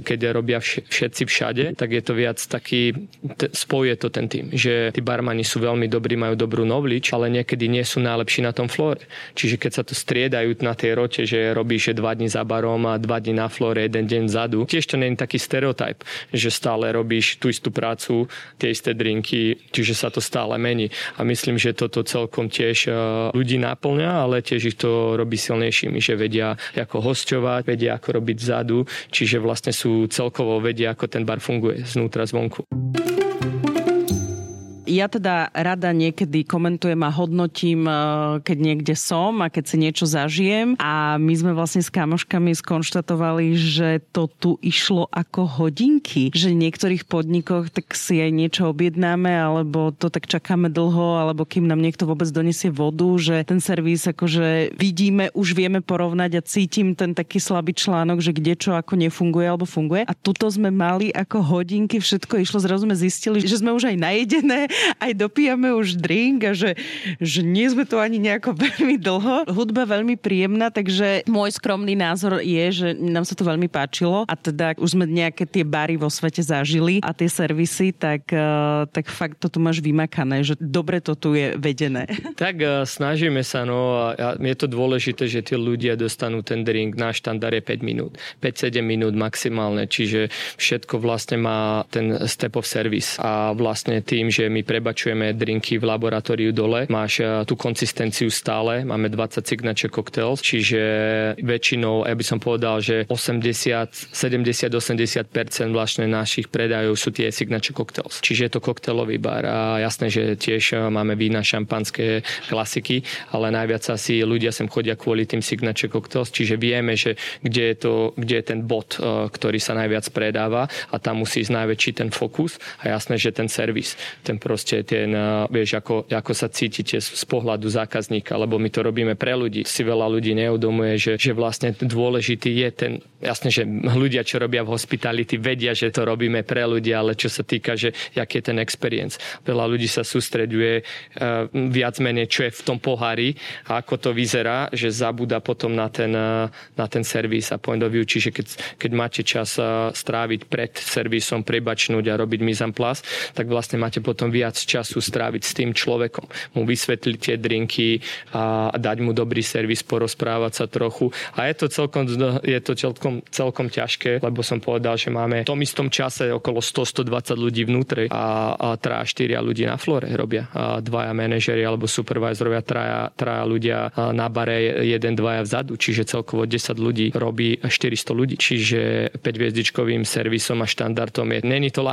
keď robia všetci všade, tak je to viac taký, spojuje to ten tým, že tí barmani sú veľmi dobrí, majú dobrú knowledge, ale niekedy nie sú najlepší na tom flóre. Čiže keď sa to striedajú na tej rote, že robíš 2 dní za barom a 2 dní na flore, 1 deň vzadu. Tiež to nie je taký stereotyp, že stále robíš tú istú prácu, tie isté drinky, čiže sa to stále mení. A myslím, že toto celkom tiež ľudí naplňa, ale tiež ich to robí silnejšími, že vedia ako hosťovať, vedia ako robiť vzadu, čiže vlastne sú celkovo vedia, ako ten bar funguje znútra, zvonku. Ja teda rada niekedy komentujem a hodnotím, keď niekde som a keď si niečo zažijem. A my sme vlastne s kamoškami skonštatovali, že to tu išlo ako hodinky. Že v niektorých podnikoch tak si aj niečo objednáme, alebo to tak čakáme dlho, alebo kým nám niekto vôbec donesie vodu, že ten servis akože vidíme, už vieme porovnať a cítim ten taký slabý článok, že kde čo ako nefunguje alebo funguje. A tuto sme mali ako hodinky, všetko išlo, zrazu sme zistili, že sme už aj najedené, aj dopijame už drink a že nie sme tu ani nejako veľmi dlho. Hudba veľmi príjemná, takže môj skromný názor je, že nám sa to veľmi páčilo a teda už sme nejaké tie bary vo svete zažili a tie servisy, tak fakt to tu máš vymakané, že dobre to tu je vedené. Tak snažíme sa, no a je to dôležité, že tí ľudia dostanú ten drink, náš štandard je 5 minút, 5-7 minút maximálne, čiže všetko vlastne má ten step of service a vlastne tým, že my prebačujeme drinky v laboratóriu dole. Máš tú konsistenciu stále. Máme 20 signature cocktails, čiže väčšinou, ja by som povedal, že 70-80% vlastne našich predajov sú tie signature cocktails. Čiže je to koktejlový bar. A jasné, že tiež máme vína, šampanské, klasiky, ale najviac asi ľudia sem chodia kvôli tým signature cocktails, čiže vieme, že kde je ten bod, ktorý sa najviac predáva a tam musí ísť najväčší ten fokus a jasné, že ten servis, ten proste ten, vieš, ako sa cítite z pohľadu zákazníka, lebo my to robíme pre ľudí. Si veľa ľudí neudomuje, že vlastne dôležitý je ten, jasne, že ľudia, čo robia v hospitality, vedia, že to robíme pre ľudia, ale čo sa týka, že aký je ten experience. Veľa ľudí sa sústreďuje viac menej, čo je v tom pohári a ako to vyzerá, že zabúda potom na ten servis a point of view, čiže keď máte čas stráviť pred servisom, prebačnúť a robiť mise en place, tak vlastne máte potom viac času stráviť s tým človekom. Mu vysvetliť tie drinky a dať mu dobrý servis, porozprávať sa trochu. A je to celkom ťažké, lebo som povedal, že máme v tom istom čase okolo 100-120 ľudí vnútri a 3-4 ľudí na flore robia. A dvaja manažeri alebo supervisorovia, traja ľudia na bare, 1-2 vzadu. Čiže celkovo 10 ľudí robí 400 ľudí. Čiže 5-hviezdičkovým servisom a štandardom je. Není to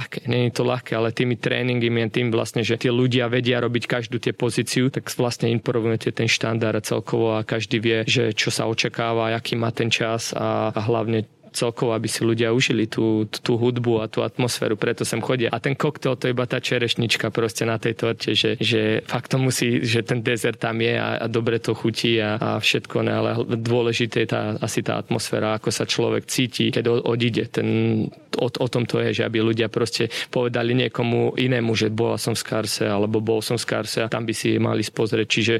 ľahké, ale tými tréningmi tým vlastne, že tie ľudia vedia robiť každú tie pozíciu, tak vlastne improvujete ten štandard celkovo a každý vie, že čo sa očakáva, aký má ten čas a hlavne celkovo, aby si ľudia užili tú hudbu a tú atmosféru, preto sem chodia. A ten koktel, to je iba tá čerešnička proste na tej torte, že fakt to musí, že ten dezert tam je a dobre to chutí a všetko, ne, ale dôležité je asi tá atmosféra, ako sa človek cíti, keď odíde. O tom to je, že aby ľudia proste povedali niekomu inému, že bol som v Scarfe, alebo bol som v Scarfe a tam by si mali spozrieť, čiže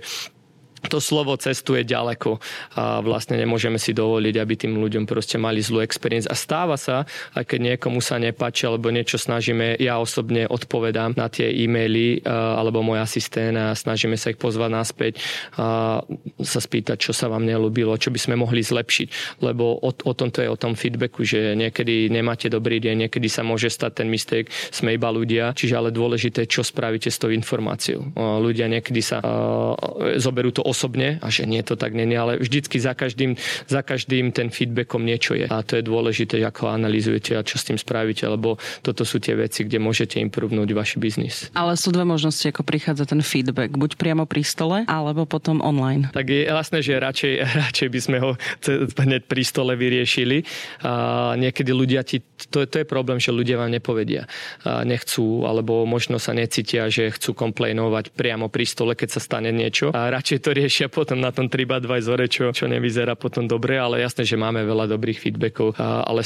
to slovo cestuje ďaleko a vlastne nemôžeme si dovoliť, aby tým ľuďom proste mali zlú experience. A stáva sa, aj keď niekomu sa nepáči alebo niečo snažíme, ja osobne odpovedám na tie e-maily alebo môj asistent a snažíme sa ich pozvať naspäť a sa spýtať, čo sa vám neľúbilo, čo by sme mohli zlepšiť. Lebo o tom to je, o tom feedbacku, že niekedy nemáte dobrý deň, niekedy sa môže stať ten mistake, sme iba ľudia, čiže ale dôležité, čo spravíte s tou informáciou. Ľudia niekedy sa zoberú to osobne a že nie, to tak nie, ale vždycky za každým ten feedbackom niečo je. A to je dôležité, ako analyzujete a čo s tým spravíte, lebo toto sú tie veci, kde môžete improvnúť váš biznis. Ale sú dve možnosti, ako prichádza ten feedback. Buď priamo pri stole, alebo potom online. Tak je vlastne, že radšej by sme ho hneď pri stole vyriešili. A niekedy ľudia to je problém, že ľudia vám nepovedia. A nechcú, alebo možno sa necítia, že chcú komplainovať priamo pri stole, keď sa stane niečo. A radšej to riešia potom na tom TripAdvisore, čo nevyzerá potom dobre, ale jasné, že máme veľa dobrých feedbackov. Ale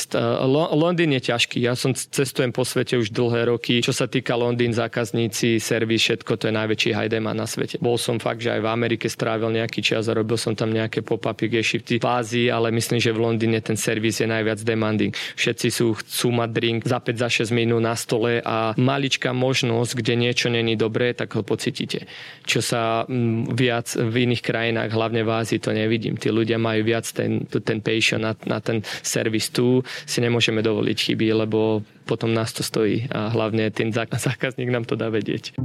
Londýn je ťažký. Ja cestujem po svete už dlhé roky. Čo sa týka Londýn, zákazníci, servis, všetko, to je najväčší high demand na svete. Bol som fakt, že aj v Amerike strávil nejaký čas a robil som tam nejaké pop-upy, gay shifty v Ázii, ale myslím, že v Londýne ten servis je najviac demanding. Všetci chcú mať drink za 5, za 6 minút na stole a maličká možnosť, kde niečo není dobré, tak ho pocítite. Čo sa viac v iných krajinách, hlavne v Ázii, to nevidím. Tí ľudia majú viac ten passion na ten servis. Tu si nemôžeme dovoliť chyby, lebo potom nás to stojí a hlavne ten zákazník nám to dá vedieť.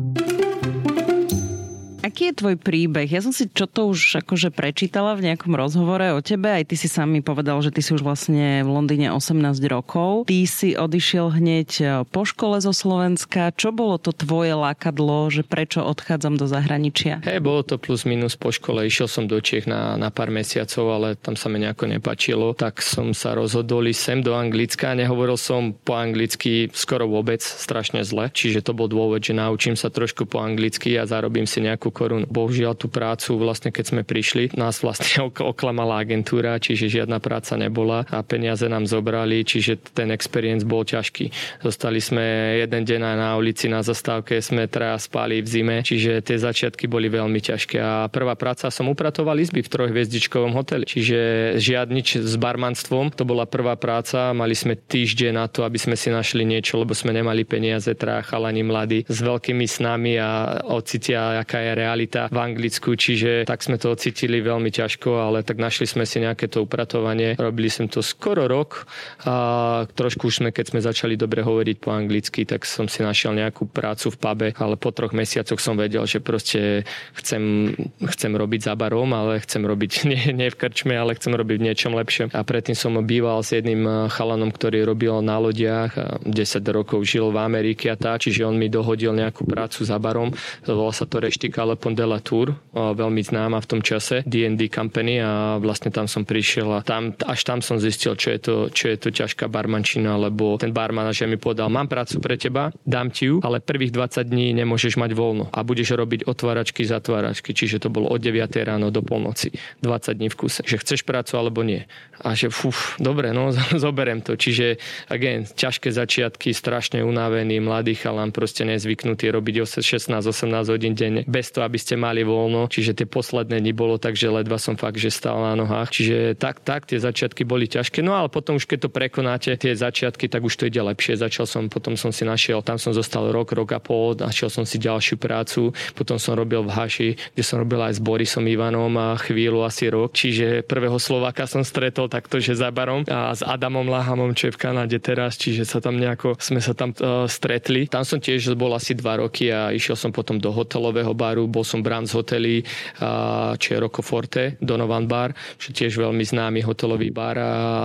Aký je tvoj príbeh? Ja som si čo to už akože prečítala v nejakom rozhovore o tebe. Aj ty si sám mi povedal, že ty si už vlastne v Londýne 18 rokov. Ty si odišiel hneď po škole zo Slovenska. Čo bolo to tvoje lákadlo, že prečo odchádzam do zahraničia? Bolo to plus minus po škole. Išiel som do Čiech na pár mesiacov, ale tam sa mi nejako nepáčilo. Tak som sa rozhodol ísť sem do Anglicka. Nehovoril som po anglicky skoro vôbec, strašne zle. Čiže to bol dôvod, že naučím sa trošku po anglicky a zarobím si nejakú korunu. Bohužiaľ tú prácu vlastne keď sme prišli, nás vlastne oklamala agentúra, čiže žiadna práca nebola a peniaze nám zobrali, čiže ten experience bol ťažký. Zostali sme jeden deň na ulici, na zastávke, sme traja spali v zime, čiže tie začiatky boli veľmi ťažké. A prvá práca, som upratoval izby v 3-hviezdičkovom hoteli, čiže žiadnič s barmanstvom, to bola prvá práca, mali sme týždeň na to, aby sme si našli niečo, lebo sme nemali peniaze, traja chalani mladí s veľkými snami a ocitia, aká je realita v Anglicku, čiže tak sme to ocítili veľmi ťažko, ale tak našli sme si nejaké to upratovanie. Robili sme to skoro rok a trošku už sme, keď sme začali dobre hovoriť po anglicky, tak som si našiel nejakú prácu v pube, ale po 3 mesiacoch som vedel, že proste chcem robiť za barom, ale chcem robiť nie v krčme, ale chcem robiť v niečom lepšom. A predtým som býval s jedným chalanom, ktorý robil na lodiach a 10 rokov žil v Amerike a tak, čiže on mi dohodil nejakú prácu za barom. Volalo sa to Reštika Pondela Tour, veľmi známa v tom čase, D&D Company, a vlastne tam som prišiel a tam som zistil, čo je to ťažká barmančina, lebo ten barman že mi podal, mám prácu pre teba, dám ti ju, ale prvých 20 dní nemôžeš mať voľno a budeš robiť otváračky, zatváračky, čiže to bolo od 9 ráno do polnoci, 20 dní v kuse, že chceš prácu alebo nie. A že dobre, no zoberiem to. Čiže again, ťažké začiatky, strašne unavený, mladý chalan, proste nezvyknutý robiť 16-18 hodín denne, bez toho, aby ste mali voľno. Čiže tie posledné dni bolo tak, že ledva som fakt, že stál na nohách. Čiže tak tie začiatky boli ťažké. No ale potom už keď to prekonáte, tie začiatky, tak už to ide lepšie. Potom som si našiel, tam som zostal rok a pol, našiel som si ďalšiu prácu. Potom som robil v Haši, kde som robil aj s Borisom Ivanom a chvíľu asi rok. Tože prvého Slováka som stretol takto, že za barom, a s Adamom Lahamom, čo je v Kanade teraz, čiže sa tam nejako sme sa tam stretli. Tam som tiež bol asi 2 roky a išiel som potom do hotelového baru, bol som Brands hoteli, čo je Rocoforte, Donovan bar, čo tiež veľmi známy hotelový bar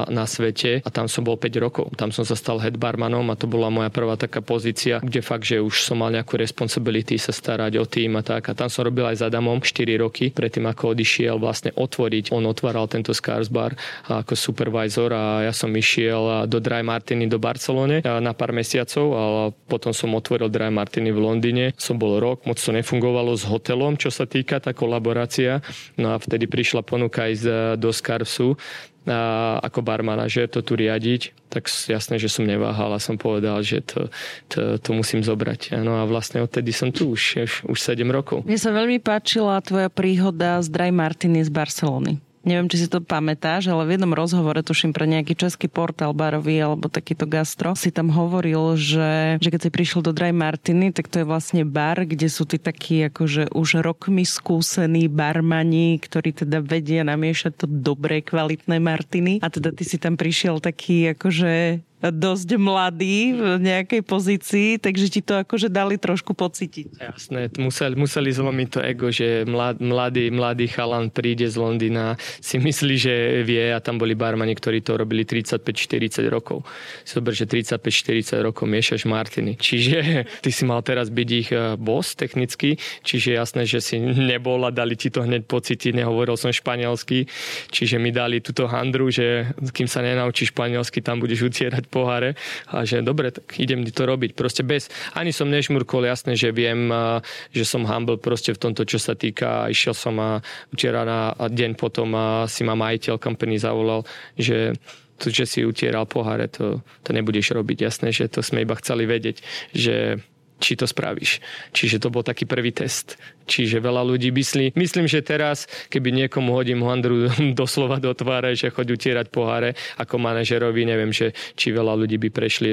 na svete, a tam som bol 5 rokov. Tam som sa stal head barmanom a to bola moja prvá taká pozícia, kde fakt, že už som mal nejakú responsibility sa starať o tým a tak. A tam som robil aj s Adamom 4 roky, predtým ako odišiel vlastne otvoriť. On otváral tento Scarfes Bar ako supervisor a ja som išiel do Dry Martini do Barcelone na pár mesiacov a potom som otvoril Dry Martini v Londýne. Som bol rok, moc to nefungovalo, hotelom, čo sa týka tá kolaborácia. No a vtedy prišla ponuka ísť do Scarfesu ako bar manažer to tu riadiť, tak jasné, že som neváhal a som povedal, že to musím zobrať. No a vlastne odtedy som tu už 7 rokov. Mne sa veľmi páčila tvoja príhoda z Dry Martini z Barcelony. Neviem, či si to pamätáš, ale v jednom rozhovore, tuším pre nejaký český portál barový alebo takýto gastro, si tam hovoril, že keď si prišiel do Dry Martini, tak to je vlastne bar, kde sú tí takí akože už rokmi skúsení barmani, ktorí teda vedia namiešať to dobré, kvalitné martini. A teda ty si tam prišiel taký akože dosť mladý v nejakej pozícii, takže ti to akože dali trošku pocítiť. Jasné, museli zlomiť to ego, že mladý chalan príde z Londýna, si myslí, že vie, a tam boli barmani, ktorí to robili 35-40 rokov. Sober, že 35-40 rokov miešaš martini. Čiže ty si mal teraz byť ich boss technicky, čiže jasné, že si nebol a dali ti to hneď pocítiť, nehovoril som španielsky, čiže mi dali túto handru, že kým sa nenaučíš španielsky, tam budeš utierať poháre, a že dobre, tak idem to robiť. Proste bez, ani som nešmurkol, jasné, že viem, že som humble proste v tomto, čo sa týka. Išiel som a včera na deň potom si ma majiteľ company zavolal, že si utieral poháre, to nebudeš robiť. Jasné, že to sme iba chceli vedieť, že či to spravíš. Čiže to bol taký prvý test. Čiže veľa ľudí myslí. Myslím, že teraz, keby niekomu hodím handru doslova do tváre, že choď utierať poháre ako manažerovi, neviem, že či veľa ľudí by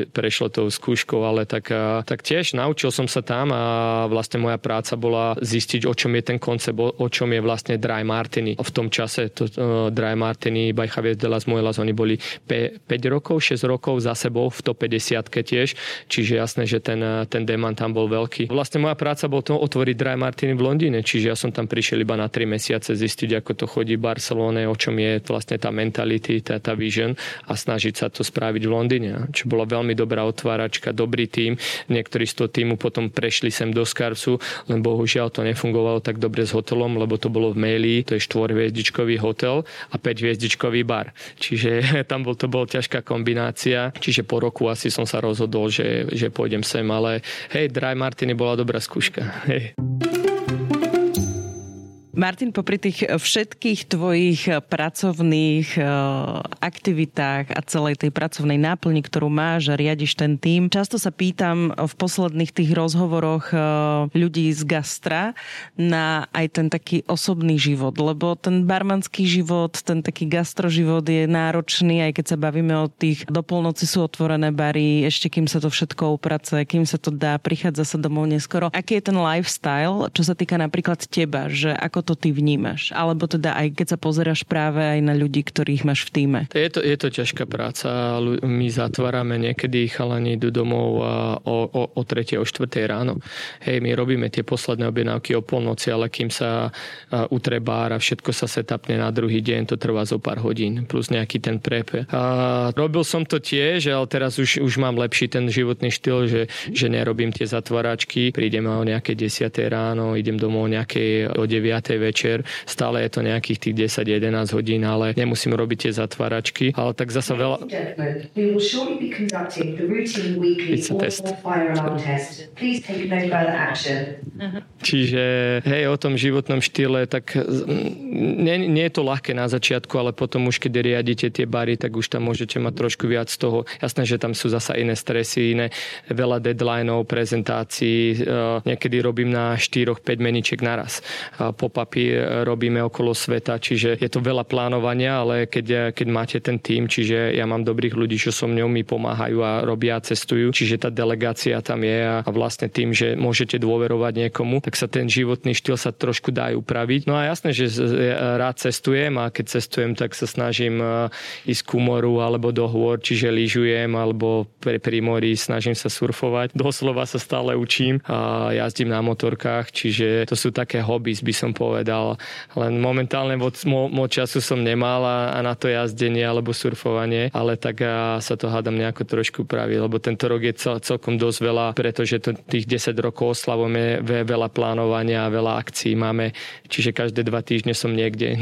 prešlo tou skúškou, ale tak tiež naučil som sa tam a vlastne moja práca bola zistiť, o čom je ten koncept, o čom je vlastne Dry Martini. V tom čase to Dry Martini by Javier de las Muelas, oni boli 5 rokov, 6 rokov za sebou v top 50-ke tiež. Čiže jasné, že ten demand tam bol veľký. Vlastne moja práca bol to otvoriť Dry Martini v Londýne, čiže ja som tam prišiel iba na 3 mesiace zistiť, ako to chodí v Barcelone, o čom je vlastne tá mentality, tá vision, a snažiť sa to spraviť v Londýne. Čo bola veľmi dobrá otváračka, dobrý tím. Niektorí z toho týmu potom prešli sem do Scarfesu, len bohužiaľ to nefungovalo tak dobre s hotelom, lebo to bolo v Maili, to je 4-hviezdičkový hotel a 5-hviezdičkový bar. Čiže tam to bola ťažká kombinácia. Čiže po roku asi som sa rozhodol, že pôjdem sem, ale Dry Martini bola dobrá skúška. Hej. Martin, popri tých všetkých tvojich pracovných aktivitách a celej tej pracovnej náplni, ktorú máš a riadiš ten tím, často sa pýtam v posledných tých rozhovoroch ľudí z gastra na aj ten taký osobný život, lebo ten barmanský život, ten taký gastroživot je náročný, aj keď sa bavíme o tých, do polnoci sú otvorené bary, ešte kým sa to všetko uprace, kým sa to dá, prichádza sa domov neskoro. Aký je ten lifestyle, čo sa týka napríklad teba, že ako to ty vnímaš? Alebo teda aj keď sa pozeráš práve aj na ľudí, ktorých máš v tíme. Je to ťažká práca. My zatvárame niekedy, chalani idú domov o 3. o 4. ráno. Hej, my robíme tie posledné objednávky o polnoci, ale kým sa utre bar a všetko sa setupne na druhý deň, to trvá zo pár hodín, plus nejaký ten prep. Robil som to tiež, ale teraz už mám lepší ten životný štýl, že nerobím tie zatváračky. Prídem o nejaké 10. ráno, idem domov nejakej o 9. večer, stále je to nejakých tých 10-11 hodín, ale nemusím robiť tie zatváračky, ale tak zasa veľa... Čiže, hej, o tom životnom štýle, tak nie je to ľahké na začiatku, ale potom už, keď riadite tie bary, tak už tam môžete mať trošku viac z toho. Jasné, že tam sú zasa iné stresy, iné, veľa deadlineov, prezentácií, niekedy robím na 4-5 meničiek naraz. Pop-upy robíme okolo sveta, čiže je to veľa plánovania, ale keď máte ten tím, čiže ja mám dobrých ľudí, čo so mnou mi pomáhajú a robia, cestujú, čiže tá delegácia tam je a vlastne tým, že môžete dôverovať niekomu, tak sa ten životný štýl sa trošku dá upraviť. No a jasné, že rád cestujem a keď cestujem, tak sa snažím ísť k moru alebo do hôr, čiže lyžujem alebo pri mori snažím sa surfovať. Doslova sa stále učím a jazdím na motorkách, čiže to sú také hobby, by som povedal. povedal. Len momentálne moc času som nemal a na to jazdenie alebo surfovanie, ale tak sa to hádam nejako trošku praví, lebo tento rok je celkom dosť veľa, pretože tých 10 rokov oslavujeme, veľa plánovania a veľa akcií máme, čiže každé 2 týždne som niekde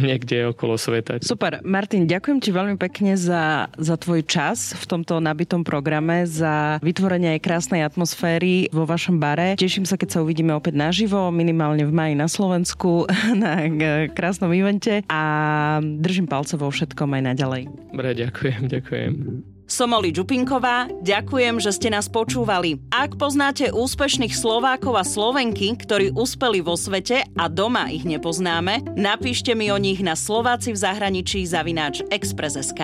okolo sveta. Super, Martin, ďakujem ti veľmi pekne za tvoj čas v tomto nabitom programe, za vytvorenie aj krásnej atmosféry vo vašom bare. Teším sa, keď sa uvidíme opäť naživo, minimálne v máji na Slovensku na krásnom evente a držím palce vo všetkom aj naďalej. Dobre, ďakujem. Som Oli Džupinková, ďakujem, že ste nás počúvali. Ak poznáte úspešných Slovákov a Slovenky, ktorí uspeli vo svete a doma ich nepoznáme, napíšte mi o nich na slovácivzahraničí@express.sk.